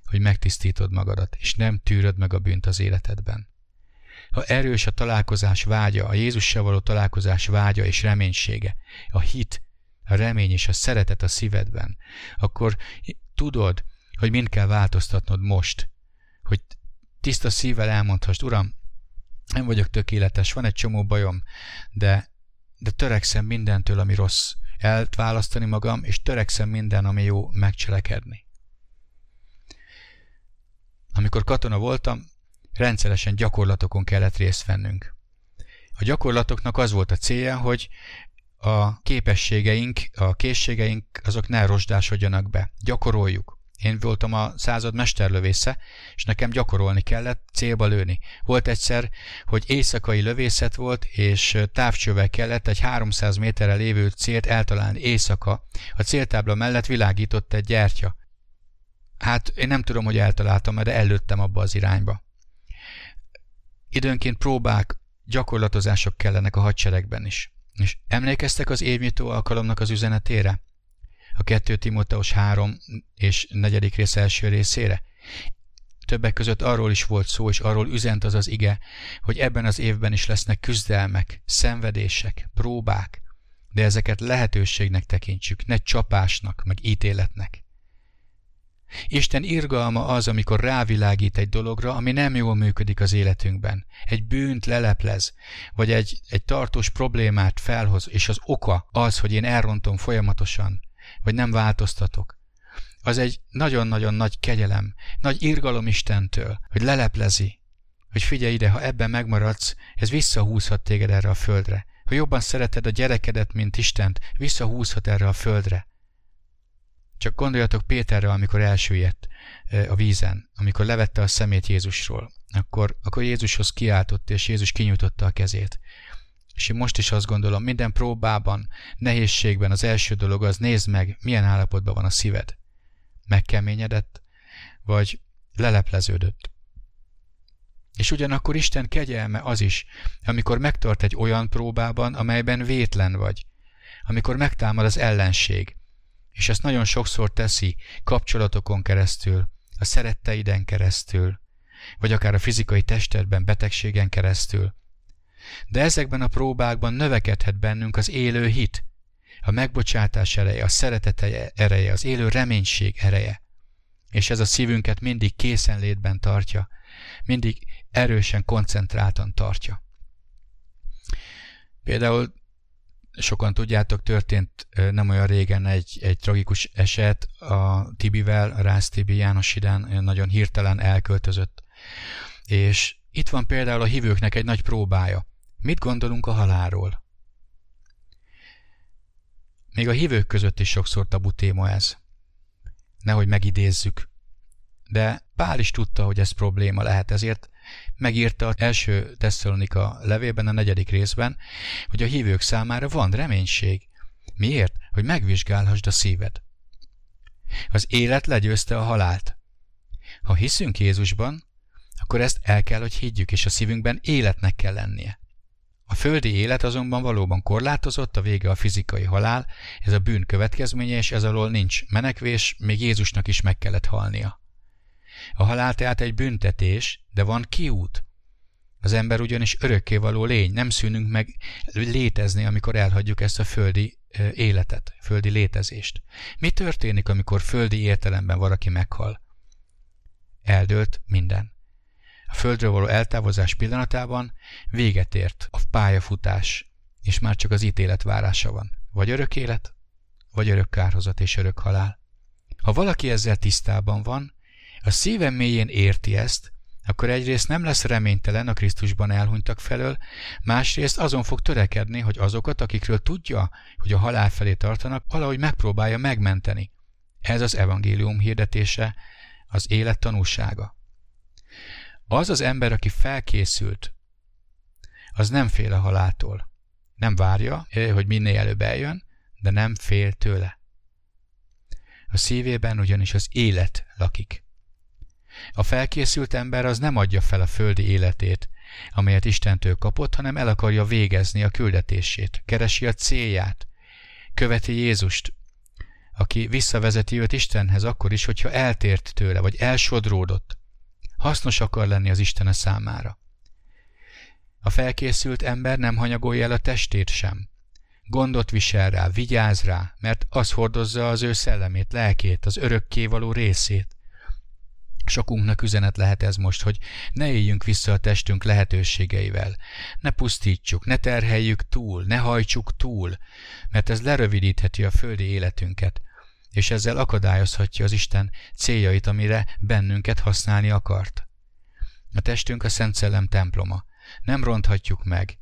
hogy megtisztítod magadat, és nem tűröd meg a bűnt az életedben. Ha erős a találkozás vágya, a Jézussal való találkozás vágya és reménysége, a hit, a remény és a szeretet a szívedben, akkor tudod, hogy mind kell változtatnod most, hogy tiszta szívvel elmondhassd, Uram, nem vagyok tökéletes, van egy csomó bajom, de törekszem mindentől, ami rossz, elválasztani magam, és törekszem minden, ami jó, megcselekedni. Amikor katona voltam, rendszeresen gyakorlatokon kellett részt vennünk. A gyakorlatoknak az volt a célja, hogy a képességeink, a készségeink, azok ne rozsdásodjanak be. Gyakoroljuk. Én voltam a század mesterlövésze, és nekem gyakorolni kellett, célba lőni. Volt egyszer, hogy éjszakai lövészet volt, és távcsővel kellett egy 300 méterre lévő célt eltalálni éjszaka. A céltábla mellett világított egy gyertya. Én nem tudom, hogy eltaláltam, de előttem abba az irányba. Időnként próbák, gyakorlatozások kellenek a hadseregben is. És emlékeztek az évnyitó alkalomnak az üzenetére? A 2 Timóteus 3 és 4. rész első részére. Többek között arról is volt szó, és arról üzent az az ige, hogy ebben az évben is lesznek küzdelmek, szenvedések, próbák, de ezeket lehetőségnek tekintsük, ne csapásnak, meg ítéletnek. Isten irgalma az, amikor rávilágít egy dologra, ami nem jól működik az életünkben. Egy bűnt leleplez, vagy egy tartós problémát felhoz, és az oka az, hogy én elrontom folyamatosan, vagy nem változtatok. Az egy nagyon-nagyon nagy kegyelem, nagy irgalom Istentől, hogy leleplezi, hogy figyelj ide, ha ebben megmaradsz, ez visszahúzhat téged erre a földre. Ha jobban szereted a gyerekedet, mint Istent, visszahúzhat erre a földre. Csak gondoljatok Péterre, amikor elsüllyedt a vízen, amikor levette a szemét Jézusról. Akkor Jézushoz kiáltott, és Jézus kinyújtotta a kezét. És én most is azt gondolom, minden próbában, nehézségben az első dolog az, nézd meg, milyen állapotban van a szíved. Megkeményedett, vagy lelepleződött. És ugyanakkor Isten kegyelme az is, amikor megtart egy olyan próbában, amelyben vétlen vagy. Amikor megtámad az ellenség. És ezt nagyon sokszor teszi kapcsolatokon keresztül, a szeretteiden keresztül, vagy akár a fizikai testedben, betegségen keresztül. De ezekben a próbákban növekedhet bennünk az élő hit, a megbocsátás ereje, a szeretet ereje, az élő reménység ereje. És ez a szívünket mindig készenlétben tartja, mindig erősen, koncentráltan tartja. Például sokan tudjátok, történt nem olyan régen egy tragikus eset a Tibivel, a Rász Tibi János idán nagyon hirtelen elköltözött. És itt van például a hívőknek egy nagy próbája. Mit gondolunk a halálról? Még a hívők között is sokszor tabu téma ez. Nehogy megidézzük. De Pál is tudta, hogy ez probléma lehet, ezért megírta az első Tesszalonika levélben, a 4. részben, hogy a hívők számára van reménység. Miért? Hogy megvizsgálhassd a szíved. Az élet legyőzte a halált. Ha hiszünk Jézusban, akkor ezt el kell, hogy higgyük, és a szívünkben életnek kell lennie. A földi élet azonban valóban korlátozott, a vége a fizikai halál, ez a bűn következménye, és ez alól nincs menekvés, még Jézusnak is meg kellett halnia. A halál tehát egy büntetés, de van kiút. Az ember ugyanis örökkévaló lény, nem szűnünk meg létezni, amikor elhagyjuk ezt a földi életet, földi létezést. Mi történik, amikor földi értelemben valaki meghal? Eldőlt minden. A földről való eltávozás pillanatában véget ért a pályafutás, és már csak az ítélet várása van. Vagy örök élet, vagy örök kárhozat és örök halál. Ha valaki ezzel tisztában van, a szíve mélyén érti ezt, akkor egyrészt nem lesz reménytelen a Krisztusban elhunytak felől, másrészt azon fog törekedni, hogy azokat, akikről tudja, hogy a halál felé tartanak, valahogy megpróbálja megmenteni. Ez az evangélium hirdetése, az élet tanúsága. Az az ember, aki felkészült, az nem fél a haláltól. Nem várja, hogy minél előbb eljön, de nem fél tőle. A szívében ugyanis az élet lakik. A felkészült ember az nem adja fel a földi életét, amelyet Istentől kapott, hanem el akarja végezni a küldetését, keresi a célját, követi Jézust, aki visszavezeti őt Istenhez akkor is, hogyha eltért tőle, vagy elsodródott. Hasznos akar lenni az Istene számára. A felkészült ember nem hanyagolja el a testét sem. Gondot visel rá, vigyáz rá, mert az hordozza az ő szellemét, lelkét, az örökkévaló részét. Sokunknak üzenet lehet ez most, hogy ne éljünk vissza a testünk lehetőségeivel, ne pusztítsuk, ne terheljük túl, ne hajtsuk túl, mert ez lerövidítheti a földi életünket, és ezzel akadályozhatja az Isten céljait, amire bennünket használni akart. A testünk a Szent Szellem temploma. Nem ronthatjuk meg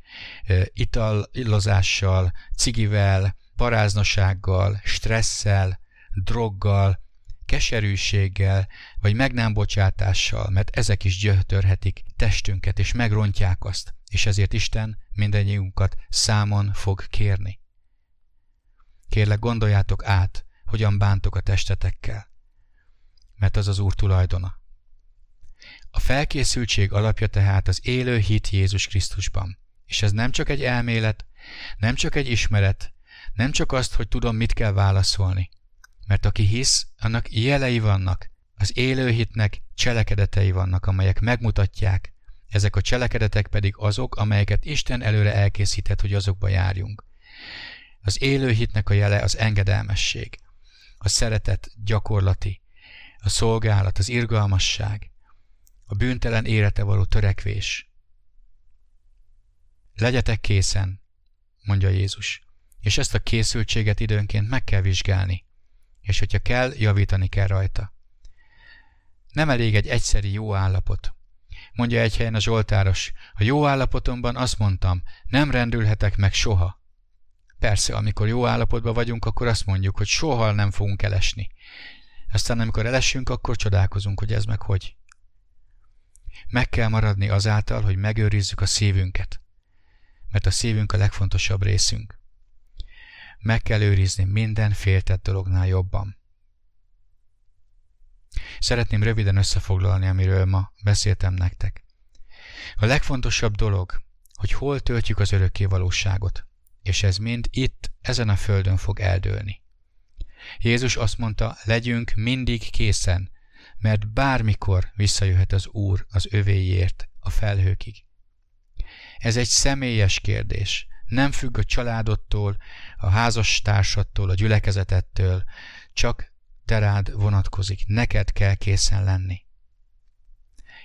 itallozással, cigivel, paráznossággal, stresszel, droggal, keserűséggel, vagy meg nem bocsátással, mert ezek is gyötörhetik testünket, és megrontják azt, és ezért Isten mindannyiunkat számon fog kérni. Kérlek, gondoljátok át, hogyan bántok a testetekkel, mert az az Úr tulajdona. A felkészültség alapja tehát az élő hit Jézus Krisztusban, és ez nem csak egy elmélet, nem csak egy ismeret, nem csak azt, hogy tudom, mit kell válaszolni, mert aki hisz, annak jelei vannak, az élő hitnek cselekedetei vannak, amelyek megmutatják, ezek a cselekedetek pedig azok, amelyeket Isten előre elkészített, hogy azokba járjunk. Az élő hitnek a jele az engedelmesség, a szeretet gyakorlati, a szolgálat, az irgalmasság, a bűntelen életre való törekvés. Legyetek készen, mondja Jézus, és ezt a készültséget időnként meg kell vizsgálni, és hogyha kell, javítani kell rajta. Nem elég egy egyszeri jó állapot. Mondja egy helyen a zsoltáros, a jó állapotomban azt mondtam, nem rendülhetek meg soha. Persze, amikor jó állapotban vagyunk, akkor azt mondjuk, hogy soha nem fogunk elesni. Aztán amikor elesünk, akkor csodálkozunk, hogy ez meg hogy. Meg kell maradni azáltal, hogy megőrizzük a szívünket, mert a szívünk a legfontosabb részünk. Meg kell őrizni minden féltett dolognál jobban. Szeretném röviden összefoglalni, amiről ma beszéltem nektek. A legfontosabb dolog, hogy hol töltjük az örökké valóságot, és ez mind itt, ezen a földön fog eldőlni. Jézus azt mondta, legyünk mindig készen, mert bármikor visszajöhet az Úr az övéiért a felhőkig. Ez egy személyes kérdés. Nem függ a családodtól, a házastársattól, a gyülekezetettől, csak te rád vonatkozik. Neked kell készen lenni.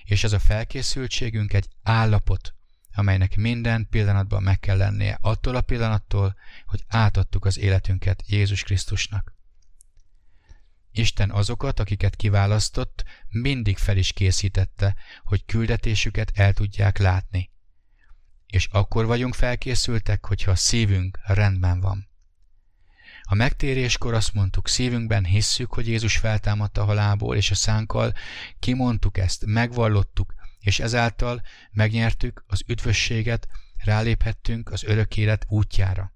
És ez a felkészültségünk egy állapot, amelynek minden pillanatban meg kell lennie attól a pillanattól, hogy átadtuk az életünket Jézus Krisztusnak. Isten azokat, akiket kiválasztott, mindig fel is készítette, hogy küldetésüket el tudják látni. És akkor vagyunk felkészültek, hogyha a szívünk rendben van. A megtéréskor azt mondtuk, szívünkben hisszük, hogy Jézus feltámadt a halálból, és a szánkkal kimondtuk ezt, megvallottuk, és ezáltal megnyertük az üdvösséget, ráléphettünk az örök élet útjára.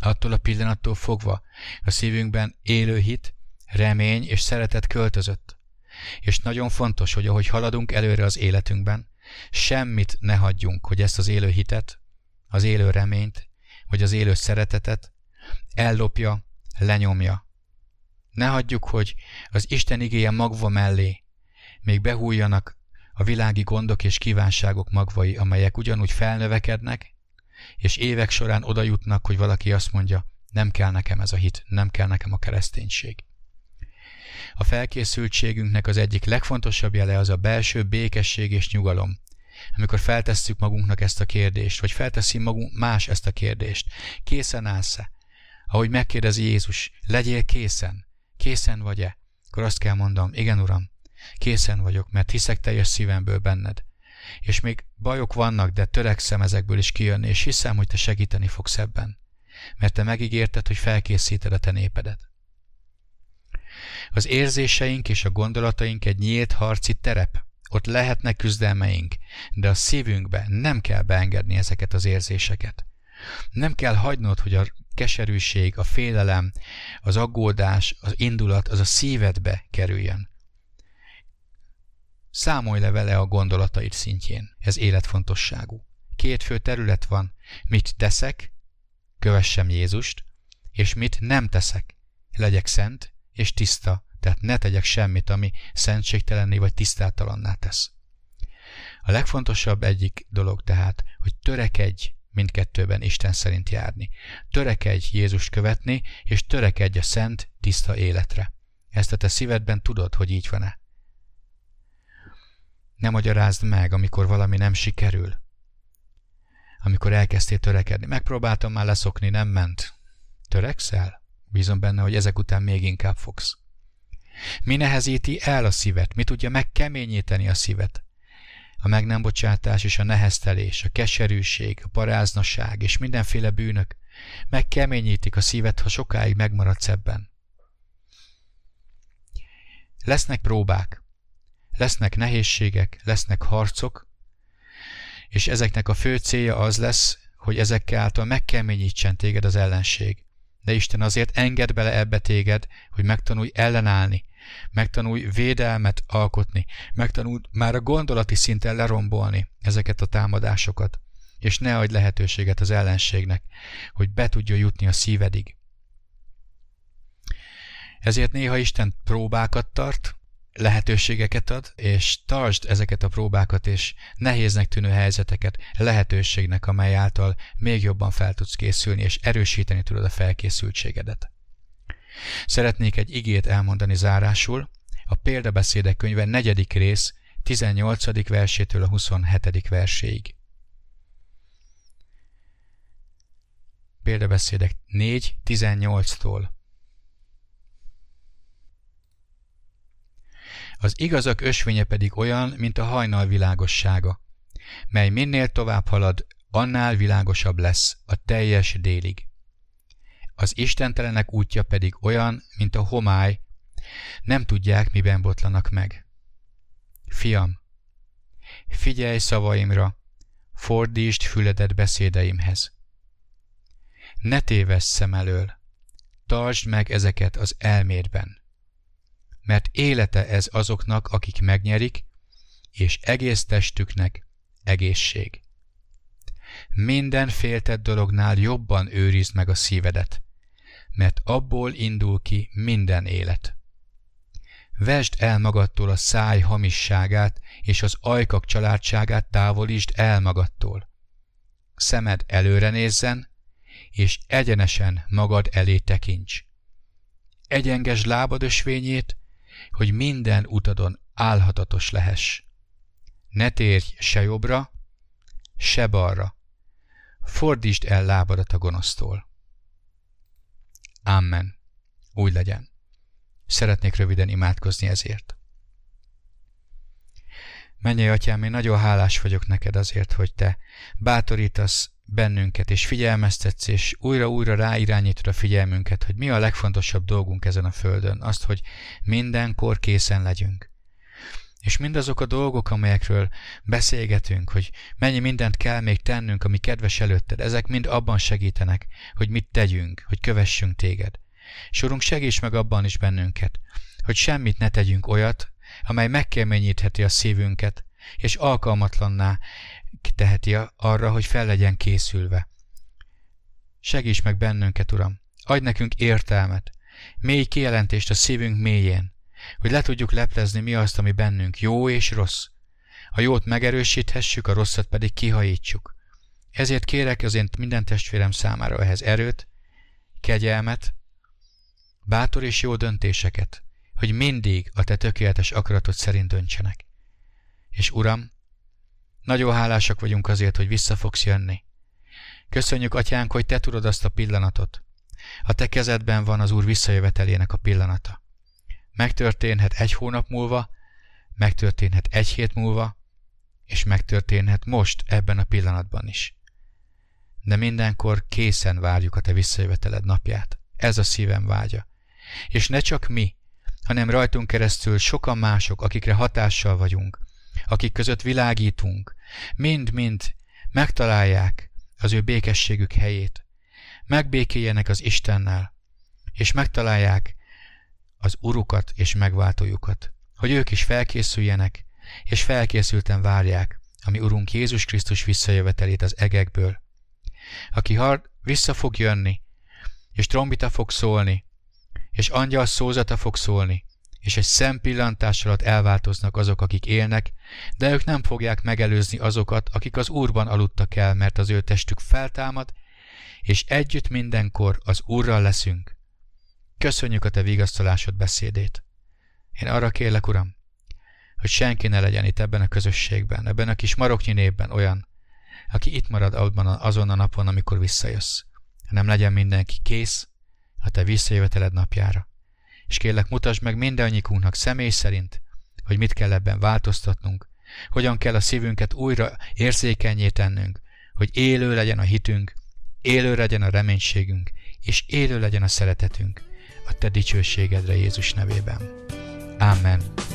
Attól a pillanattól fogva a szívünkben élő hit, remény és szeretet költözött. És nagyon fontos, hogy ahogy haladunk előre az életünkben, semmit ne hagyjunk, hogy ezt az élő hitet, az élő reményt, vagy az élő szeretetet ellopja, lenyomja. Ne hagyjuk, hogy az Isten igéje magva mellé még behújjanak a világi gondok és kívánságok magvai, amelyek ugyanúgy felnövekednek, és évek során oda jutnak, hogy valaki azt mondja, nem kell nekem ez a hit, nem kell nekem a kereszténység. A felkészültségünknek az egyik legfontosabb jele az a belső békesség és nyugalom. Amikor feltesszük magunknak ezt a kérdést, vagy felteszi magunk más ezt a kérdést, készen állsz-e? Ahogy megkérdezi Jézus, legyél készen, készen vagy-e? Akkor azt kell mondanom, igen Uram, készen vagyok, mert hiszek teljes szívemből benned. És még bajok vannak, de törekszem ezekből is kijönni, és hiszem, hogy te segíteni fogsz ebben. Mert te megígérted, hogy felkészíted a te népedet. Az érzéseink és a gondolataink egy nyílt harci terep. Ott lehetnek küzdelmeink, de a szívünkbe nem kell beengedni ezeket az érzéseket. Nem kell hagynod, hogy a keserűség, a félelem, az aggódás, az indulat az a szívedbe kerüljön. Számolj le vele a gondolataid szintjén. Ez életfontosságú. Két fő terület van. Mit teszek? Kövessem Jézust. És mit nem teszek? Legyek szent és tiszta. Tehát ne tegyek semmit, ami szentségtelenné vagy tisztátalanná tesz. A legfontosabb egyik dolog tehát, hogy törekedj mindkettőben Isten szerint járni. Törekedj Jézust követni, és törekedj a szent, tiszta életre. Ezt a te szívedben tudod, hogy így van-e. Ne magyarázd meg, amikor valami nem sikerül. Amikor elkezdtél törekedni. Megpróbáltam már leszokni, nem ment. Törekszel? Bízom benne, hogy ezek után még inkább fogsz. Mi nehezíti el a szívet? Mi tudja megkeményíteni a szívet? A meg nem bocsátás és a neheztelés, a keserűség, a paráznaság és mindenféle bűnök megkeményítik a szívet, ha sokáig megmaradsz ebben. Lesznek próbák, lesznek nehézségek, lesznek harcok, és ezeknek a fő célja az lesz, hogy ezek által megkeményítsen téged az ellenség. De Isten azért enged bele ebbe téged, hogy megtanulj ellenállni, megtanulj védelmet alkotni, megtanulj már a gondolati szinten lerombolni ezeket a támadásokat, és ne adj lehetőséget az ellenségnek, hogy be tudjon jutni a szívedig. Ezért néha Isten próbákat tart, lehetőségeket ad, és tartsd ezeket a próbákat és nehéznek tűnő helyzeteket lehetőségnek, amely által még jobban fel tudsz készülni, és erősíteni tudod a felkészültségedet. Szeretnék egy igét elmondani zárásul, a Példabeszédek könyve 4. rész 18. versétől a 27. verséig. Példabeszédek 4:18-tól. Az igazak ösvénye pedig olyan, mint a hajnal világossága, mely minél tovább halad, annál világosabb lesz a teljes délig. Az istentelenek útja pedig olyan, mint a homály, nem tudják, miben botlanak meg. Fiam, figyelj szavaimra, fordítsd füledet beszédeimhez. Ne tévessz szem elől, tartsd meg ezeket az elmédben. Mert élete ez azoknak, akik megnyerik, és egész testüknek egészség. Minden féltett dolognál jobban őrizd meg a szívedet, mert abból indul ki minden élet. Vesd el magadtól a száj hamisságát, és az ajkak családságát távolítsd el magadtól. Szemed előre nézzen, és egyenesen magad elé tekints. Egyengesd lábad ösvényét, hogy minden utadon álhatatos lehess. Ne térj se jobbra, se balra. Fordítsd el lábadat a gonosztól. Amen. Úgy legyen. Szeretnék röviden imádkozni ezért. Mennyei Atyám, én nagyon hálás vagyok neked azért, hogy te bátorítasz bennünket, és figyelmeztetsz, és újra-újra ráirányítod a figyelmünket, hogy mi a legfontosabb dolgunk ezen a földön, azt, hogy mindenkor készen legyünk. És mindazok a dolgok, amelyekről beszélgetünk, hogy mennyi mindent kell még tennünk, ami kedves előtted, ezek mind abban segítenek, hogy mit tegyünk, hogy kövessünk téged. És Urunk, segíts meg abban is bennünket, hogy semmit ne tegyünk olyat, amely megkeményítheti a szívünket, és alkalmatlanná teheti arra, hogy fel legyen készülve. Segíts meg bennünket, Uram! Adj nekünk értelmet, mély kijelentést a szívünk mélyén, hogy le tudjuk leplezni, mi azt, ami bennünk jó és rossz. A jót megerősíthessük, a rosszat pedig kihajítsuk. Ezért kérek az én minden testvérem számára ehhez erőt, kegyelmet, bátor és jó döntéseket, hogy mindig a te tökéletes akaratod szerint döntsenek. És Uram, nagyon hálásak vagyunk azért, hogy vissza fogsz jönni. Köszönjük, Atyánk, hogy te tudod azt a pillanatot. A te kezedben van az Úr visszajövetelének a pillanata. Megtörténhet 1 hónap múlva, megtörténhet 1 hét múlva, és megtörténhet most, ebben a pillanatban is. De mindenkor készen várjuk a te visszajöveteled napját. Ez a szívem vágya. És ne csak mi, hanem rajtunk keresztül sokan mások, akikre hatással vagyunk, akik között világítunk, mind-mind megtalálják az ő békességük helyét, megbékéljenek az Istennel, és megtalálják az Urukat és megváltójukat, hogy ők is felkészüljenek, és felkészülten várják a mi Urunk Jézus Krisztus visszajövetelét az egekből, aki vissza fog jönni, és trombita fog szólni, és angyal szózata fog szólni, és egy szempillantás alatt elváltoznak azok, akik élnek, de ők nem fogják megelőzni azokat, akik az Úrban aludtak el, mert az ő testük feltámad, és együtt mindenkor az Úrral leszünk. Köszönjük a te vigasztalásod beszédét. Én arra kérlek, Uram, hogy senki ne legyen itt ebben a közösségben, ebben a kis maroknyi népben olyan, aki itt marad azon a napon, amikor visszajössz, hanem legyen mindenki kész a te visszajöveteled napjára. És kérlek, mutasd meg mindannyiunknak személy szerint, hogy mit kell ebben változtatnunk, hogyan kell a szívünket újra érzékennyé tennünk, hogy élő legyen a hitünk, élő legyen a reménységünk, és élő legyen a szeretetünk a te dicsőségedre Jézus nevében. Amen.